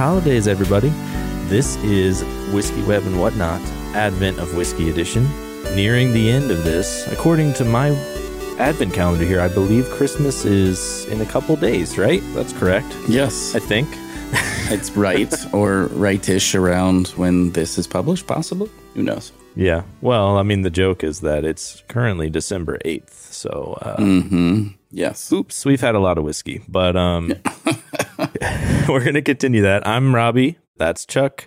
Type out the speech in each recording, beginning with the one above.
holidays, everybody. This is Whiskey Web and Whatnot, Advent of Whiskey Edition. Nearing the end of this, according to my Advent calendar here, I believe Christmas is in a couple days, right? That's correct. Yes. I think. It's right, or right-ish around when this is published, possibly. Who knows? Yeah. Well, I mean, the joke is that it's currently December 8th, so... Yes. Oops, we've had a lot of whiskey, but we're going to continue that. I'm Robbie. That's Chuck.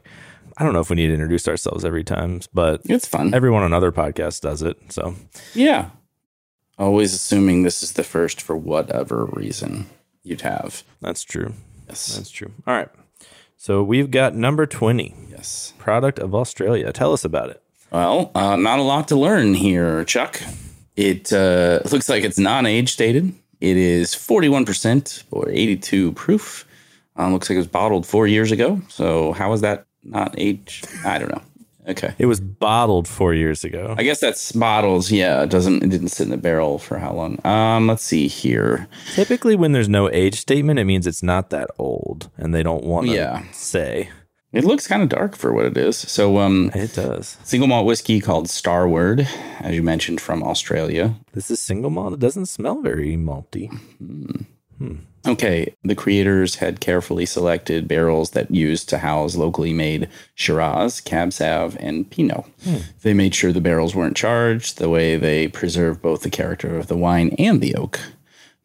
I don't know if we need to introduce ourselves every time, but... It's fun. Everyone on other podcasts does it, so... Yeah. Always assuming this is the first for whatever reason you'd have. That's true. Yes. That's true. All right. So we've got number 20. Yes. Product of Australia. Tell us about it. Well, not a lot to learn here, Chuck. It looks like it's non-age stated. It is 41% or 82 proof. Looks like it was bottled 4 years ago. So how is that not age? I don't know. Okay. It was bottled 4 years ago. I guess that's bottles. Yeah. It didn't sit in the barrel for how long? Let's see here. Typically when there's no age statement, it means it's not that old and they don't want to say. It looks kind of dark for what it is. So it does. Single malt whiskey called Starward, as you mentioned, from Australia. This is single malt. It doesn't smell very malty. Okay, the creators had carefully selected barrels that used to house locally made Shiraz, Cab Sav, and Pinot. They made sure the barrels weren't charged, the way they preserved both the character of the wine and the oak.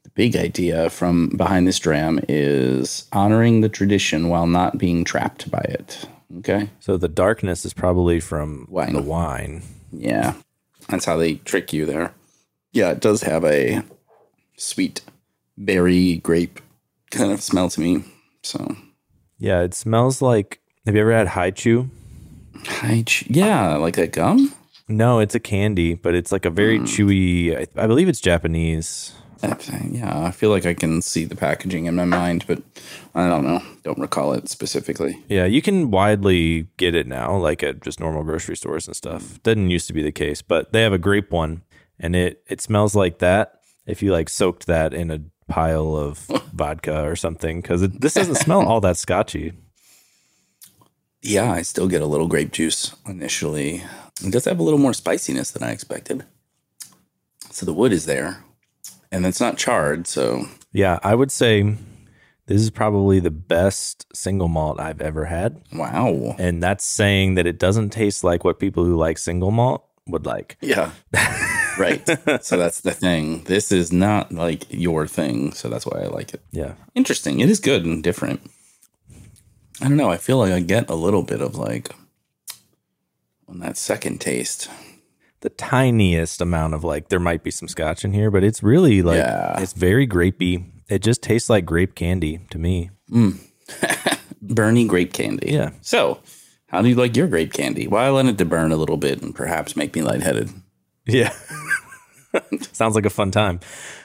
The big idea from behind this dram is honoring the tradition while not being trapped by it. Okay. So the darkness is probably from the wine. Yeah, that's how they trick you there. Yeah, it does have a sweet berry grape kind of smell to me. So yeah, it smells like, have you ever had Hi-Chew? Yeah, like a gum? No, it's a candy, but it's like a very chewy, I believe it's Japanese. Yeah, I feel like I can see the packaging in my mind, but I don't know. Don't recall it specifically. Yeah, you can widely get it now, like at just normal grocery stores and stuff. Didn't used to be the case, but they have a grape one, and it smells like that. If you like soaked that in a pile of vodka or something, because this doesn't smell all that scotchy. Yeah, I still get a little grape juice initially. It does have a little more spiciness than I expected. So the wood is there, and it's not charred. So yeah, I would say this is probably the best single malt I've ever had. Wow. And that's saying that it doesn't taste like what people who like single malt would like. Yeah. Right. So that's the thing. This is not like your thing. So that's why I like it. Yeah. Interesting. It is good and different. I don't know. I feel like I get a little bit of like on that second taste. The tiniest amount of like there might be some scotch in here, but it's really like it's very grapey. It just tastes like grape candy to me. Burny grape candy. Yeah. So how do you like your grape candy? Well, I let it to burn a little bit and perhaps make me lightheaded. Yeah. Sounds like a fun time.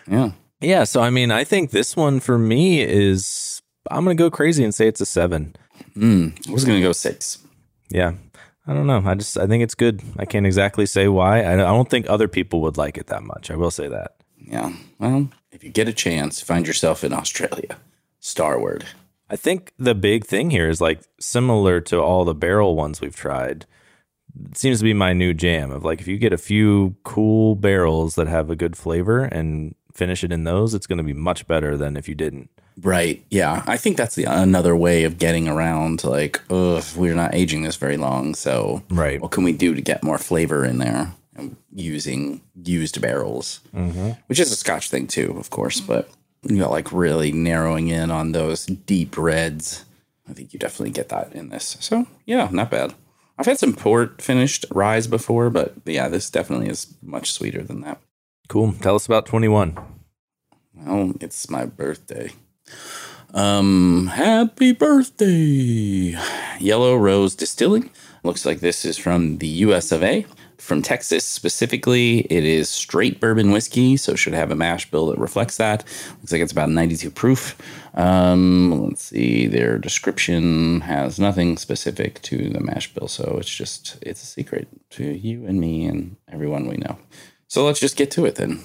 Yeah. Yeah. So, I mean, I think this one for me is, I'm going to go crazy and say it's a 7. I was going to go 6. Yeah. I don't know. I think it's good. I can't exactly say why. I don't think other people would like it that much. I will say that. Yeah. Well, if you get a chance, find yourself in Australia. Starward. I think the big thing here is like similar to all the barrel ones we've tried. It seems to be my new jam of like, if you get a few cool barrels that have a good flavor and finish it in those, it's going to be much better than if you didn't. Right. Yeah. I think that's another way of getting around to like, we're not aging this very long. So what can we do to get more flavor in there using used barrels, which is a Scotch thing too, of course. But you know, like really narrowing in on those deep reds. I think you definitely get that in this. So yeah, not bad. I've had some port finished ryes before, but yeah, this definitely is much sweeter than that. Cool. Tell us about 21. Well, it's my birthday. Happy birthday. Yellow Rose Distilling. Looks like this is from the US of A, from Texas specifically. It is straight bourbon whiskey, so should have a mash bill that reflects that. Looks like it's about 92 proof. Let's see, their description has nothing specific to the mash bill, so it's a secret to you and me and everyone we know. So let's just get to it then.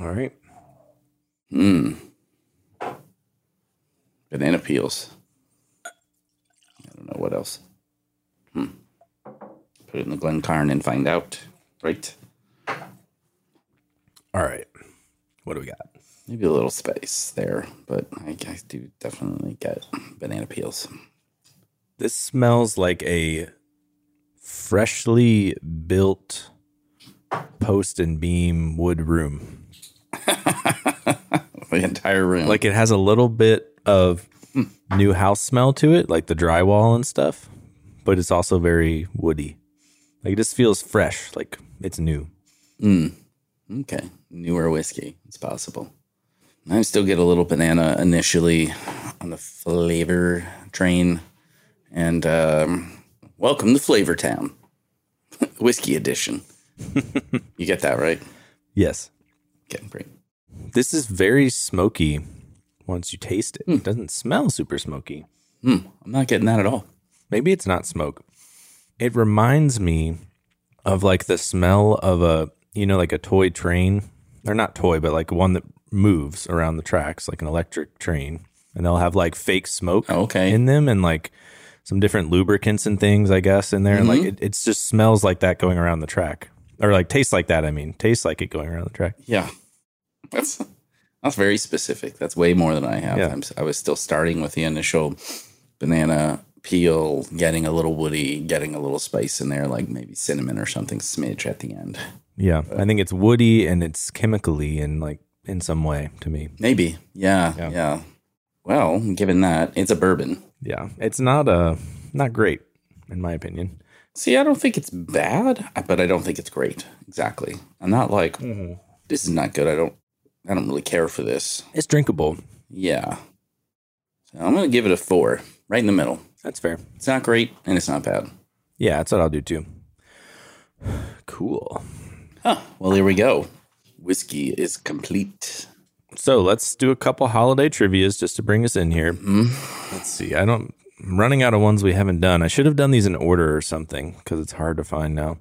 All right. Banana peels. don't know what else. Put it in the Glencairn and find out, right? All right. What do we got? Maybe a little space there, but I do definitely get banana peels. This smells like a freshly built post and beam wood room. The entire room. Like it has a little bit of new house smell to it, like the drywall and stuff, but it's also very woody. Like it just feels fresh, like it's new. Okay. Newer whiskey. It's possible. I still get a little banana initially on the flavor train. And welcome to Flavor Town. Whiskey edition. You get that, right? Yes. Okay, great. This is very smoky once you taste it. It doesn't smell super smoky. I'm not getting that at all. Maybe it's not smoke. It reminds me of like the smell of a, you know, like a toy train. Or not toy, but like one that moves around the tracks, like an electric train. And they'll have like fake smoke in them and like some different lubricants and things, I guess, in there. And like it just smells like that going around the track. Or like tastes like that, I mean. Tastes like it going around the track. Yeah. That's very specific. That's way more than I have. Yeah. I was still starting with the initial banana peel, getting a little woody, getting a little spice in there, like maybe cinnamon or something smidge at the end. Yeah, but I think it's woody and it's chemically and like in some way to me. Maybe. Yeah. Well, given that, it's a bourbon. Yeah, it's not great in my opinion. See, I don't think it's bad, but I don't think it's great. Exactly. I'm not like this is not good. I don't really care for this. It's drinkable. Yeah. So I'm going to give it a 4, right in the middle. That's fair. It's not great, and it's not bad. Yeah, that's what I'll do, too. Cool. Huh. Well, here we go. Whiskey is complete. So let's do a couple holiday trivias just to bring us in here. Let's see. I'm running out of ones we haven't done. I should have done these in order or something, because it's hard to find now.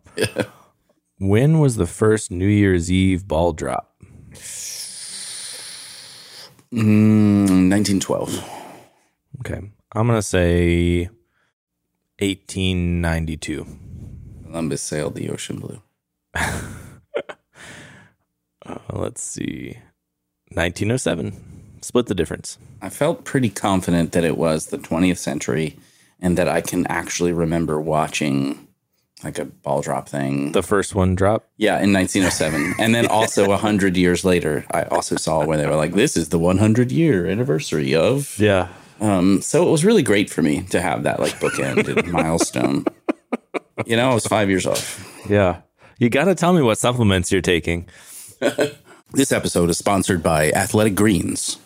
When was the first New Year's Eve ball drop? 1912. Okay. I'm going to say 1892. Columbus sailed the ocean blue. Let's see. 1907. Split the difference. I felt pretty confident that it was the 20th century and that I can actually remember watching like a ball drop thing. The first one drop? Yeah, in 1907. And then also 100 years later, I also saw where they were like, this is the 100-year anniversary of. Yeah. So it was really great for me to have that like bookend milestone. You know, I was 5 years off. Yeah. You got to tell me what supplements you're taking. This episode is sponsored by Athletic Greens.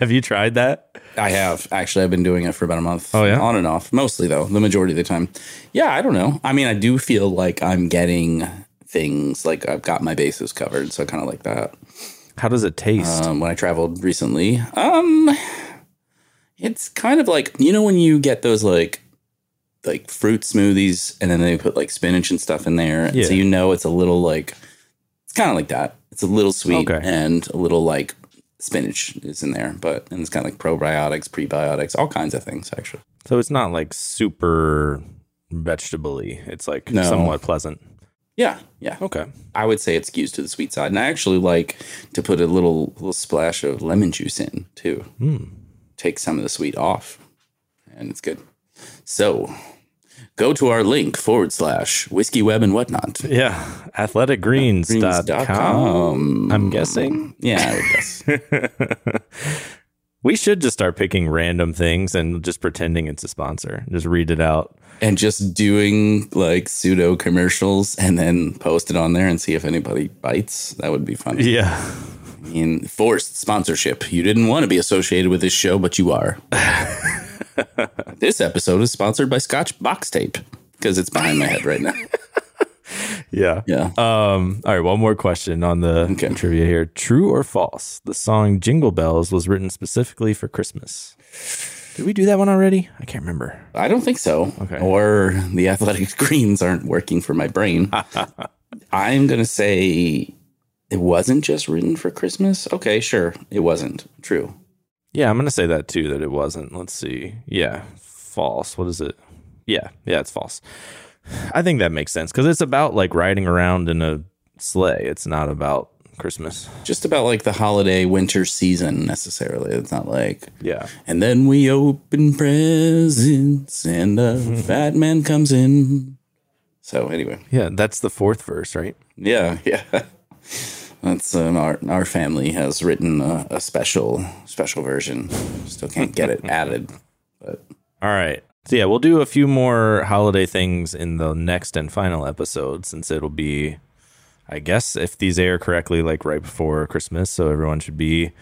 Have you tried that? I have. Actually, I've been doing it for about a month. Oh, yeah? On and off. Mostly, though. The majority of the time. Yeah, I don't know. I mean, I do feel like I'm getting things. Like, I've got my bases covered, so I kind of like that. How does it taste? When I traveled recently, it's kind of like, you know, when you get those like fruit smoothies and then they put like spinach and stuff in there. Yeah. So, you know, it's a little like, it's kind of like that. It's a little sweet and a little like spinach is in there, but, and it's kind of like probiotics, prebiotics, all kinds of things actually. So it's not like super vegetable-y. It's like somewhat pleasant. Yeah, yeah. Okay. I would say it skews to the sweet side. And I actually like to put a little splash of lemon juice in, too. Take some of the sweet off. And it's good. So, go to our link / whiskey web and whatnot. Yeah, athleticgreens.com. I'm guessing. Yeah, I would guess. We should just start picking random things and just pretending it's a sponsor. Just read it out. And just doing like pseudo commercials and then post it on there and see if anybody bites. That would be funny. Yeah. I mean, forced sponsorship. You didn't want to be associated with this show, but you are. This episode is sponsored by Scotch Box Tape because it's behind my head right now. Yeah. Yeah. All right. One more question on the trivia here. True or false? The song Jingle Bells was written specifically for Christmas. Did we do that one already? I can't remember. I don't think so. Okay. Or the Athletic Greens aren't working for my brain. I'm going to say it wasn't just written for Christmas. Okay, sure. It wasn't. True. Yeah, I'm going to say that too, that it wasn't. Let's see. Yeah, false. What is it? Yeah, it's false. I think that makes sense because it's about like riding around in a sleigh. It's not about Christmas. Just about like the holiday winter season necessarily. It's not like, yeah. And then we open presents and a fat man comes in. So anyway. Yeah, that's the fourth verse, right? Yeah. That's our family has written a special version. Still can't get it added. But. All right. So yeah, we'll do a few more holiday things in the next and final episode, since it'll be, I guess, if these air correctly, like right before Christmas. So everyone should be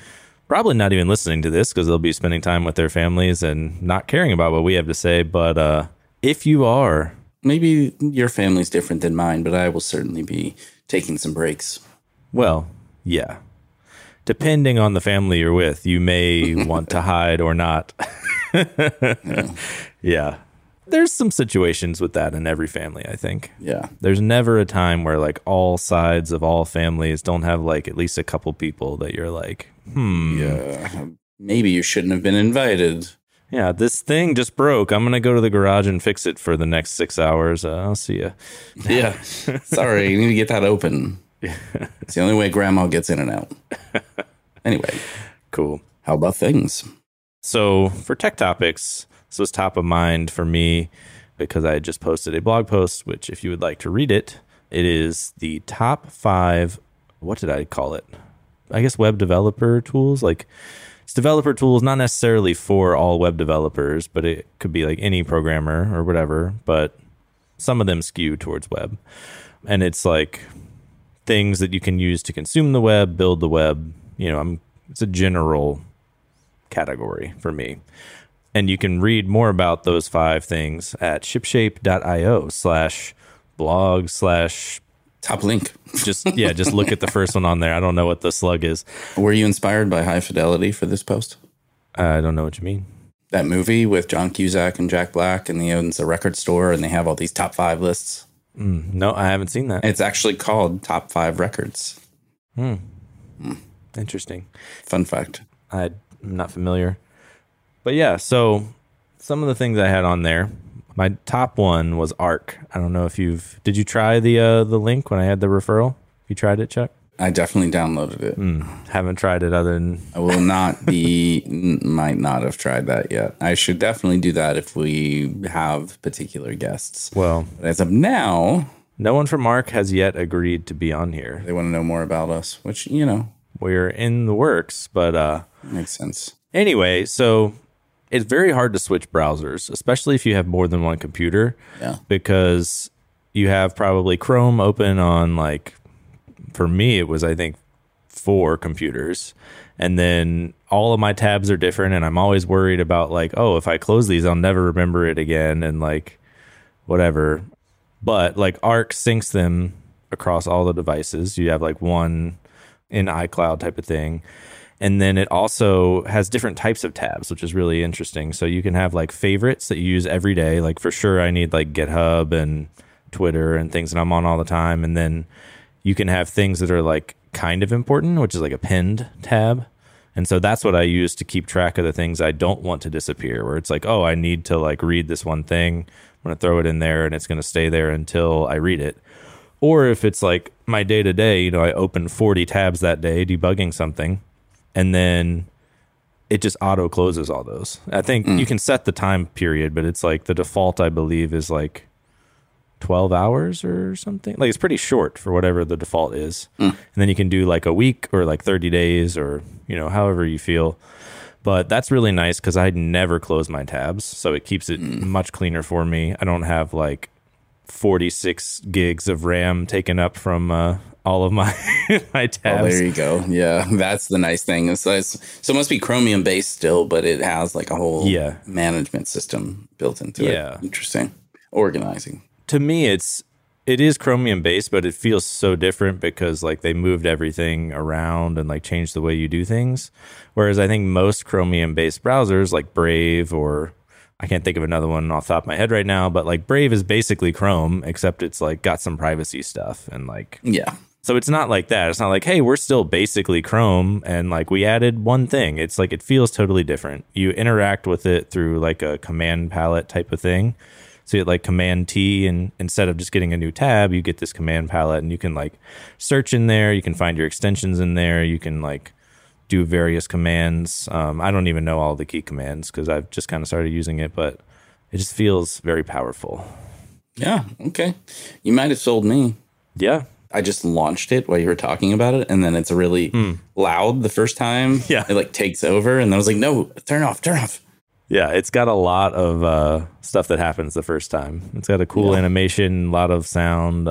probably not even listening to this because they'll be spending time with their families and not caring about what we have to say. But if you are, maybe your family's different than mine, but I will certainly be taking some breaks. Well, yeah. Depending on the family you're with, you may want to hide or not. Yeah. There's some situations with that in every family, I think. Yeah. There's never a time where like all sides of all families don't have like at least a couple people that you're like, yeah, maybe you shouldn't have been invited. Yeah, this thing just broke. I'm going to go to the garage and fix it for the next 6 hours. I'll see you. Yeah. Sorry, you need to get that open. It's the only way grandma gets in and out. Anyway, cool. How about things? So for tech topics, this was top of mind for me because I just posted a blog post, which if you would like to read it, it is the top 5, what did I call it? I guess web developer tools. Like it's developer tools, not necessarily for all web developers, but it could be like any programmer or whatever. But some of them skew towards web. And it's like things that you can use to consume the web, build the web. You know, it's a general category for me. And you can read more about those 5 things at shipshape.io/blog/ top link. Just look at the first one on there. I don't know what the slug is. Were you inspired by High Fidelity for this post? I don't know what you mean. That movie with John Cusack and Jack Black, and he owns a record store and they have all these top 5 lists. No, I haven't seen that. It's actually called Top 5 Records. Interesting. Fun fact. I'm not familiar. But yeah, so some of the things I had on there, my top one was ARC. I don't know if did you try the link when I had the referral? You tried it, Chuck? I definitely downloaded it. Haven't tried it other than... I will not be, might not have tried that yet. I should definitely do that if we have particular guests. Well, but as of now... No one from ARC has yet agreed to be on here. They want to know more about us, which, you know... We're in the works, but... Makes sense. Anyway, so... It's very hard to switch browsers, especially if you have more than one computer, because you have probably Chrome open on, like, for me, it was, I think, 4 computers. And then all of my tabs are different. And I'm always worried about, like, oh, if I close these, I'll never remember it again. And like, whatever. But like ARC syncs them across all the devices. You have like one in iCloud type of thing. And then it also has different types of tabs, which is really interesting. So you can have like favorites that you use every day. Like for sure, I need like GitHub and Twitter and things that I'm on all the time. And then you can have things that are like kind of important, which is like a pinned tab. And so that's what I use to keep track of the things I don't want to disappear, where it's like, oh, I need to like read this one thing. I'm going to throw it in there and it's going to stay there until I read it. Or if it's like my day to day, you know, I open 40 tabs that day debugging something. And then it just auto closes all those. I think you can set the time period, but it's like the default, I believe, is like 12 hours or something. Like it's pretty short for whatever the default is. And then you can do like a week or like 30 days or, you know, however you feel. But that's really nice because I never close my tabs. So it keeps it much cleaner for me. I don't have like 46 gigs of RAM taken up from all of my, my tabs. Oh, there you go. Yeah, that's the nice thing. So it must be Chromium based still, but it has like a whole management system built into it. Interesting. Organizing. To me, it is Chromium based, but it feels so different because like they moved everything around and like changed the way you do things. Whereas I think most Chromium based browsers like Brave or I can't think of another one off the top of my head right now, but like Brave is basically Chrome, except it's like got some privacy stuff and like So it's not like that. It's not like, hey, we're still basically Chrome and like we added one thing. It's like it feels totally different. You interact with it through like a command palette type of thing. So you hit like command T, and instead of just getting a new tab, you get this command palette, and you can like search in there. You can find your extensions in there. You can like do various commands. I don't even know all the key commands because I've just kind of started using it, but it just feels very powerful. Yeah. Okay. You might have sold me. Yeah. I just launched it while you were talking about it, and then it's really loud the first time. Yeah. It like takes over, and I was like, no, turn off. Yeah, it's got a lot of stuff that happens the first time. It's got a cool animation, a lot of sound.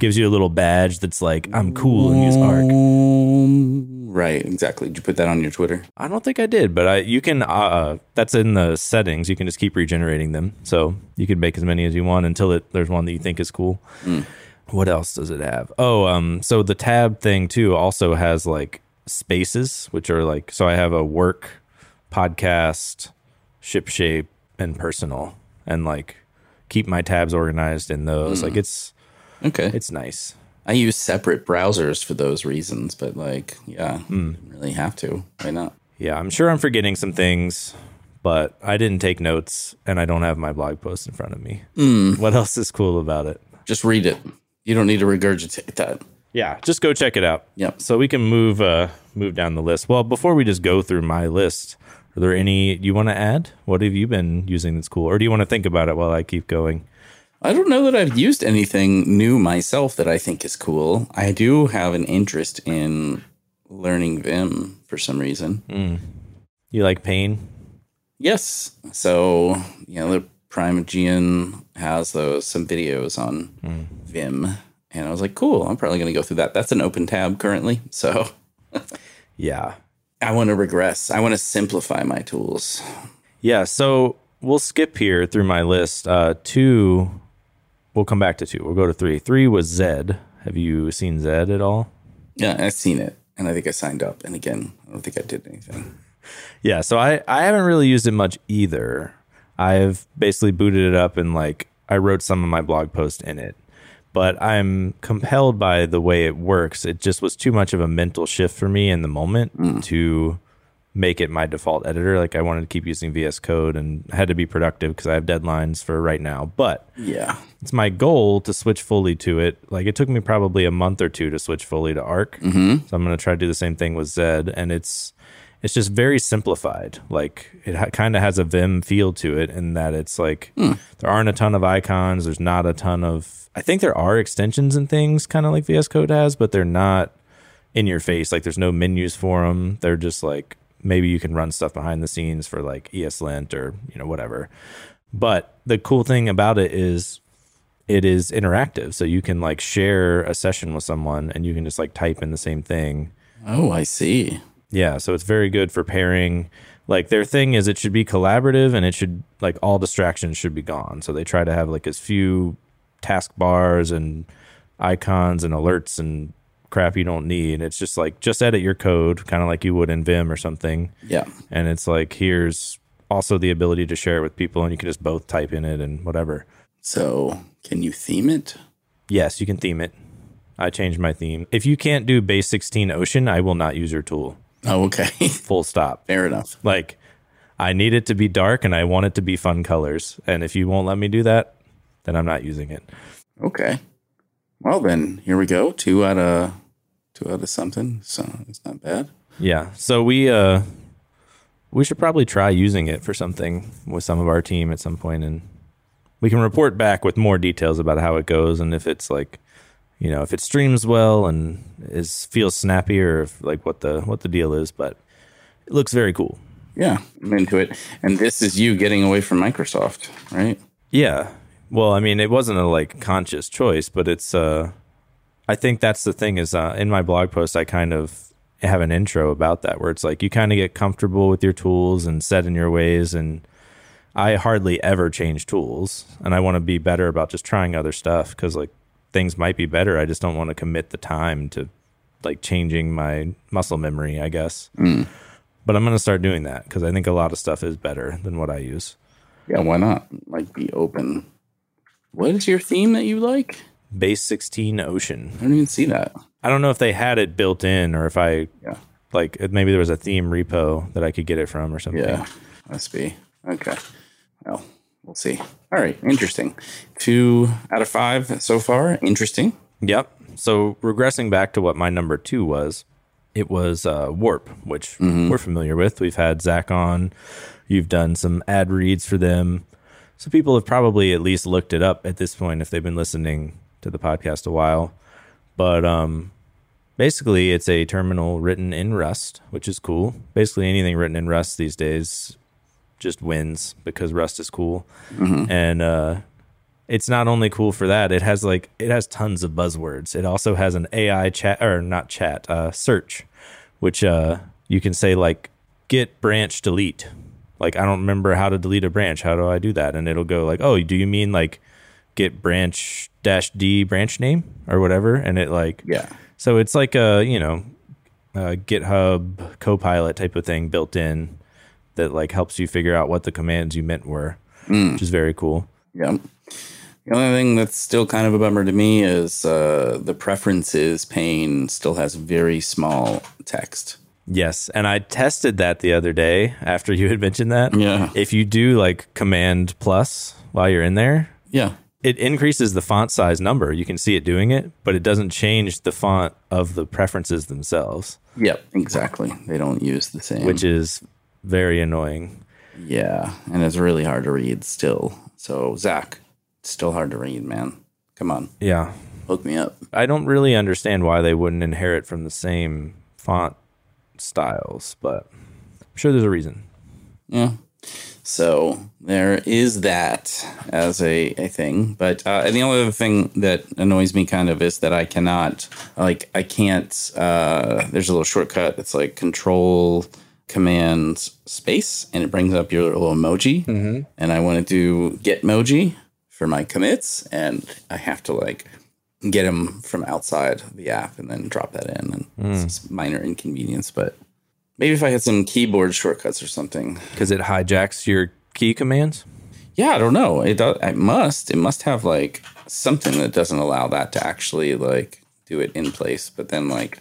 Gives you a little badge that's like, I'm cool and use ARC. Right, exactly. Did you put that on your Twitter? I don't think I did, but you can. That's in the settings. You can just keep regenerating them. So you can make as many as you want until there's one that you think is cool. Mm. What else does it have? Oh, so the tab thing, too, also has, like, spaces, which are, like, so I have a work, podcast, Shipshape, and personal, and, like, keep my tabs organized in those. Like, it's nice. I use separate browsers for those reasons, but, like, didn't really have to. Why not? Yeah, I'm sure I'm forgetting some things, but I didn't take notes, and I don't have my blog post in front of me. Mm. What else is cool about it? Just read it. You don't need to regurgitate that. Yeah, just go check it out. Yep. So we can move down the list. Well, before we just go through my list, are there any you want to add? What have you been using that's cool? Or do you want to think about it while I keep going? I don't know that I've used anything new myself that I think is cool. I do have an interest in learning Vim for some reason. Mm. You like pain? Yes. So, the Prime Gian has some videos on Vim, and I was like, cool, I'm probably going to go through that. That's an open tab currently, so yeah. I want to regress. I want to simplify my tools. Yeah, so we'll skip here through my list. We'll come back to 2. We'll go to 3. 3 was Zed. Have you seen Zed at all? Yeah, I've seen it, and I think I signed up. And again, I don't think I did anything. Yeah, so I haven't really used it much either. I've basically booted it up and like I wrote some of my blog posts in it, but I'm compelled by the way it works. It just was too much of a mental shift for me in the moment to make it my default editor. Like I wanted to keep using VS Code and I had to be productive because I have deadlines for right now. But yeah, it's my goal to switch fully to it. Like it took me probably a month or two to switch fully to ARC. Mm-hmm. So I'm going to try to do the same thing with Zed, and it's just very simplified. Like it kind of has a Vim feel to it in that it's like there aren't a ton of icons. There's not a ton of, I think there are extensions and things kind of like VS Code has, but they're not in your face. Like there's no menus for them. They're just like, maybe you can run stuff behind the scenes for like ESLint or, whatever. But the cool thing about it is interactive. So you can like share a session with someone and you can just like type in the same thing. Oh, I see. Yeah, so it's very good for pairing. Like their thing is it should be collaborative and it should like all distractions should be gone. So they try to have like as few taskbars and icons and alerts and crap you don't need. It's just like just edit your code kind of like you would in Vim or something. Yeah. And it's like here's also the ability to share it with people and you can just both type in it and whatever. So can you theme it? Yes, you can theme it. I changed my theme. If you can't do Base 16 Ocean, I will not use your tool. Oh, okay. Full stop. Fair enough. Like, I need it to be dark, and I want it to be fun colors. And if you won't let me do that, then I'm not using it. Okay. Well, then, here we go. Two out of something, so it's not bad. Yeah. So we should probably try using it for something with some of our team at some point, and we can report back with more details about how it goes and if it's like, if it streams well and feels snappy or if, like what the deal is, but it looks very cool. Yeah, I'm into it. And this is you getting away from Microsoft, right? Yeah. Well, I mean, it wasn't a like conscious choice, but it's. I think that's the thing is in my blog post, I kind of have an intro about that where it's like you kind of get comfortable with your tools and set in your ways. And I hardly ever change tools, and I want to be better about just trying other stuff because like. Things might be better. I just don't want to commit the time to like changing my muscle memory, I guess. Mm. But I'm going to start doing that because I think a lot of stuff is better than what I use. Yeah, why not? Like be open. What is your theme that you like? Base 16 Ocean. I didn't even see that. I don't know if they had it built in or if I, like, maybe there was a theme repo that I could get it from or something. Yeah, must be. Okay. Well, we'll see. All right. Interesting. 2 out of 5 so far. Interesting. Yep. So regressing back to what my number 2 was, it was Warp, which we're familiar with. We've had Zach on. You've done some ad reads for them. So people have probably at least looked it up at this point if they've been listening to the podcast a while. But basically, it's a terminal written in Rust, which is cool. Basically, anything written in Rust these days just wins because Rust is cool. Mm-hmm. And it's not only cool for that. It has tons of buzzwords. It also has an AI search, which you can say, like, git branch delete. Like, I don't remember how to delete a branch. How do I do that? And it'll go like, oh, do you mean like git branch -d branch name or whatever? And it like, yeah. So it's like a GitHub Copilot type of thing built in that like helps you figure out what the commands you meant were, which is very cool. Yeah. The only thing that's still kind of a bummer to me is the preferences pane still has very small text. Yes, and I tested that the other day after you had mentioned that. Yeah. If you do like command plus while you're in there, yeah, it increases the font size number. You can see it doing it, but it doesn't change the font of the preferences themselves. Yep, exactly. They don't use the same. Which is very annoying. Yeah, and it's really hard to read still. So, Zach, it's still hard to read, man. Come on. Yeah. Hook me up. I don't really understand why they wouldn't inherit from the same font styles, but I'm sure there's a reason. Yeah. So there is that as a thing. But and the only other thing that annoys me kind of is that I cannot, like, I can't, there's a little shortcut. It's like Control Command Space, and it brings up your little emoji. Mm-hmm. And I want to do Gitmoji for my commits, and I have to like get them from outside the app and then drop that in. And it's just minor inconvenience, but maybe if I had some keyboard shortcuts or something. Because it hijacks your key commands? Yeah, I don't know. It does, it must have like something that doesn't allow that to actually like do it in place, but then like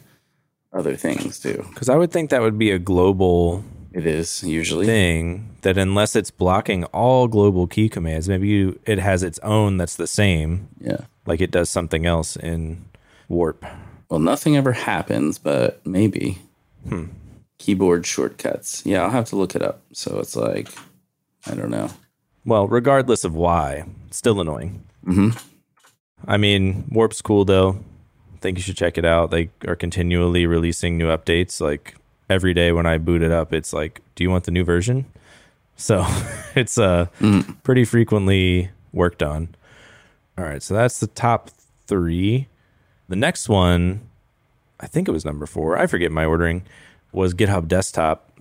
other things do. Because I would think that would be a global it is usually thing that unless it's blocking all global key commands, maybe it has its own that's the same. Yeah. Like it does something else in Warp. Well, nothing ever happens, but maybe. Keyboard shortcuts. Yeah, I'll have to look it up. So it's like, I don't know. Well, regardless of why, still annoying. Mm-hmm. I mean, Warp's cool, though. I think you should check it out. They are continually releasing new updates. Like every day when I boot it up, it's like, do you want the new version? So it's pretty frequently worked on. All right, so that's the top 3. The next one, I think it was number 4, I forget my ordering, was GitHub Desktop,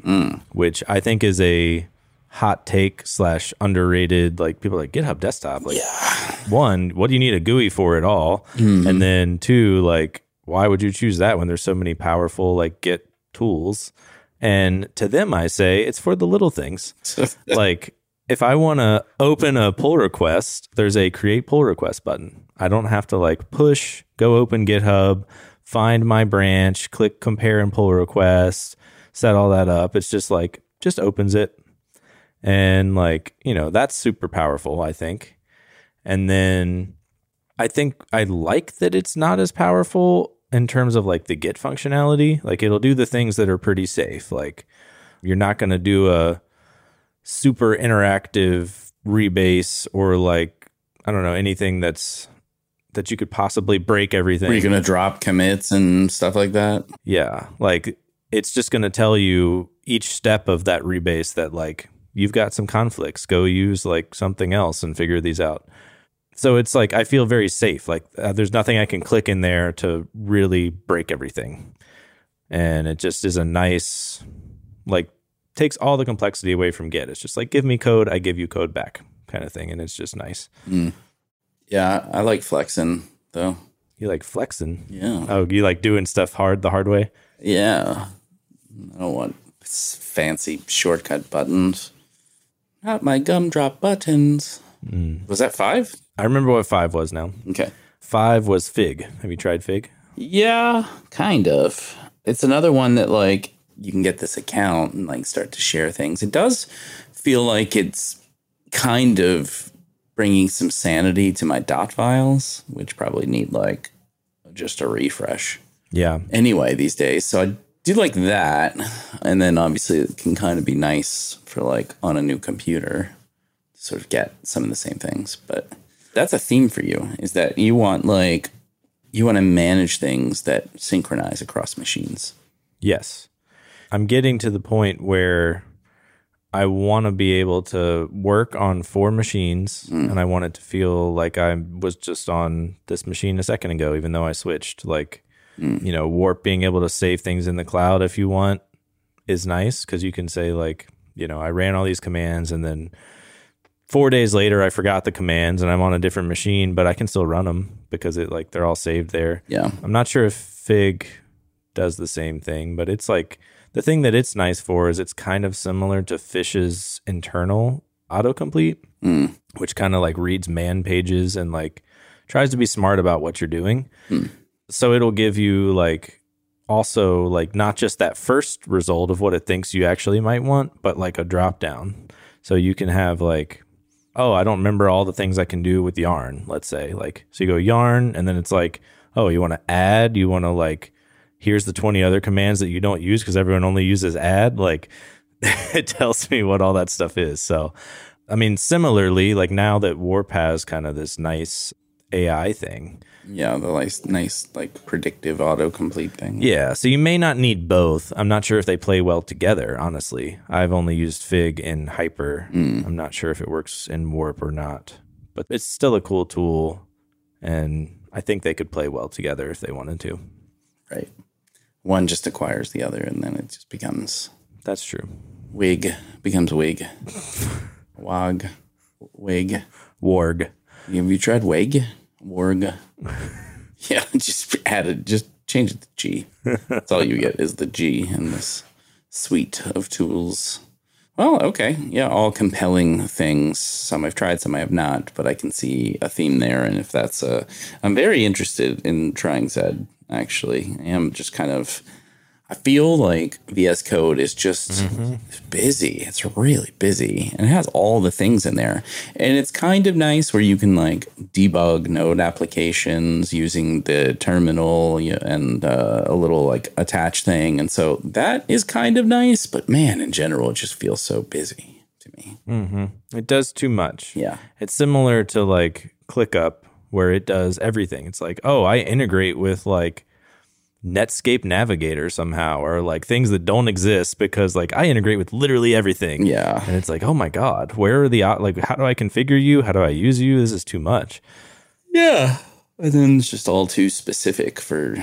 which I think is a hot take / underrated. Like, people are like, GitHub Desktop? Like, yeah. 1, what do you need a GUI for at all? And then 2, like, why would you choose that when there's so many powerful, like, Git tools? And to them, I say, it's for the little things. Like, if I want to open a pull request, there's a create pull request button. I don't have to like push, go open GitHub, find my branch, click compare and pull request, set all that up. It's just like, just opens it. And like, you know, that's super powerful, I think. And then I think I like that it's not as powerful in terms of like the Git functionality. Like it'll do the things that are pretty safe. Like you're not going to do a super interactive rebase or like, I don't know, anything that you could possibly break everything. Are you going to drop commits and stuff like that? Yeah. Like it's just going to tell you each step of that rebase that like you've got some conflicts, go use like something else and figure these out. So it's like, I feel very safe. Like there's nothing I can click in there to really break everything. And it just is a nice, like, takes all the complexity away from Git. It's just like, give me code, I give you code back kind of thing. And it's just nice. Yeah, I like flexing, though. You like flexing? Yeah. Oh, you like doing stuff hard the hard way? Yeah. I don't want fancy shortcut buttons. Not my gumdrop buttons. Was that 5? I remember what 5 was now. Okay. 5 was Fig. Have you tried Fig? Yeah, kind of. It's another one that, like, you can get this account and, like, start to share things. It does feel like it's kind of bringing some sanity to my dot files, which probably need, like, just a refresh. Yeah. Anyway, these days. So I do like that. And then obviously it can kind of be nice for, like, on a new computer to sort of get some of the same things. But that's a theme for you, is that you want, like, you want to manage things that synchronize across machines. Yes. I'm getting to the point where I want to be able to work on 4 machines, and I want it to feel like I was just on this machine a second ago, even though I switched. Like, you know, Warp being able to save things in the cloud if you want is nice, because you can say, like, you know, I ran all these commands and then 4 days later I forgot the commands and I'm on a different machine, but I can still run them because it, like, they're all saved there. Yeah. I'm not sure if Fig does the same thing, but it's like, the thing that it's nice for is it's kind of similar to Fish's internal autocomplete, which kind of, like, reads man pages and, like, tries to be smart about what you're doing. So it'll give you, like, also, like, not just that first result of what it thinks you actually might want, but, like, a drop down. So you can have, like, oh, I don't remember all the things I can do with yarn, let's say. Like, so you go yarn, and then it's like, oh, you want to add, you want to, like, here's the 20 other commands that you don't use because everyone only uses add. Like, it tells me what all that stuff is. So, I mean, similarly, like, now that Warp has kind of this nice AI thing. Yeah, the nice like, predictive autocomplete thing. Yeah, so you may not need both. I'm not sure if they play well together, honestly. I've only used Fig in Hyper. I'm not sure if it works in Warp or not. But it's still a cool tool, and I think they could play well together if they wanted to. Right. One just acquires the other, and then it just becomes... That's true. Wig becomes wig. Wog. Wig. Warg. Have you tried wig? Warg. Yeah, just add it. Just change it to G. That's all you get is the G in this suite of tools. Well, okay. Yeah, all compelling things. Some I've tried, some I have not, but I can see a theme there. And if that's a... I'm very interested in trying Zed. Actually, I am just kind of, I feel like VS Code is just busy. It's really busy, and it has all the things in there. And it's kind of nice where you can, like, debug Node applications using the terminal and a little, like, attach thing. And so that is kind of nice. But man, in general, it just feels so busy to me. It does too much. Yeah. It's similar to, like, ClickUp, where it does everything. It's like, oh, I integrate with, like, Netscape Navigator somehow, or, like, things that don't exist because, like, I integrate with literally everything. Yeah. And it's like, oh my God, where are the, like, how do I configure you? How do I use you? This is too much. Yeah. And then it's just all too specific for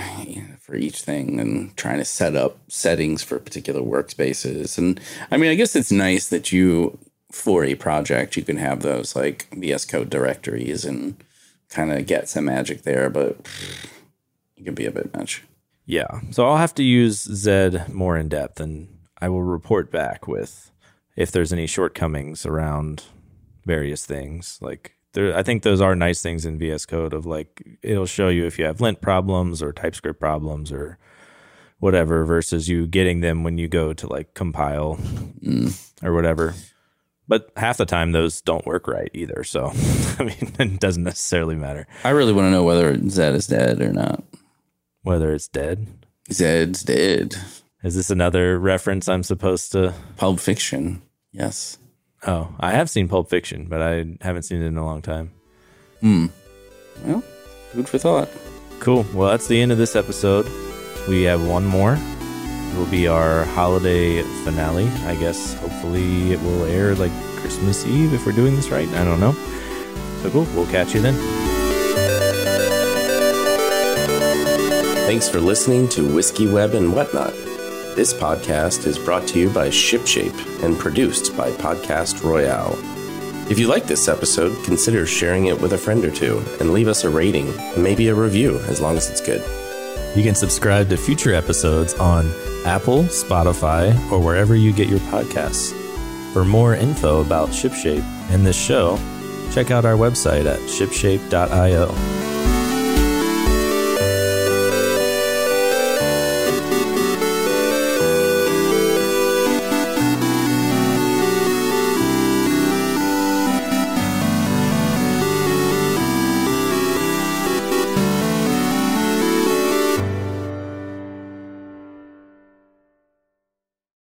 each thing, and trying to set up settings for particular workspaces. And I mean, I guess it's nice that you, for a project, you can have those, like, VS Code directories and kind of get some magic there, but it can be a bit much. Yeah. So I'll have to use Zed more in depth, and I will report back with if there's any shortcomings around various things. Like, there, I think those are nice things in VS Code of, like, it'll show you if you have lint problems or TypeScript problems or whatever, versus you getting them when you go to, like, compile or whatever. But half the time, those don't work right either. So, I mean, it doesn't necessarily matter. I really want to know whether Zed is dead or not. Whether it's dead? Zed's dead. Is this another reference I'm supposed to? Pulp Fiction, yes. Oh, I have seen Pulp Fiction, but I haven't seen it in a long time. Well, food for thought. Cool. Well, that's the end of this episode. We have one more. Will be our holiday finale, I guess. Hopefully it will air, like, Christmas Eve if we're doing this right. I don't know. So cool. We'll catch you then. Thanks for listening to Whiskey Web and Whatnot. This podcast is brought to you by Shipshape and produced by Podcast Royale. If you like this episode, consider sharing it with a friend or two and leave us a rating and maybe a review, as long as it's good. You can subscribe to future episodes on Apple, Spotify, or wherever you get your podcasts. For more info about Shipshape and this show, check out our website at shipshape.io.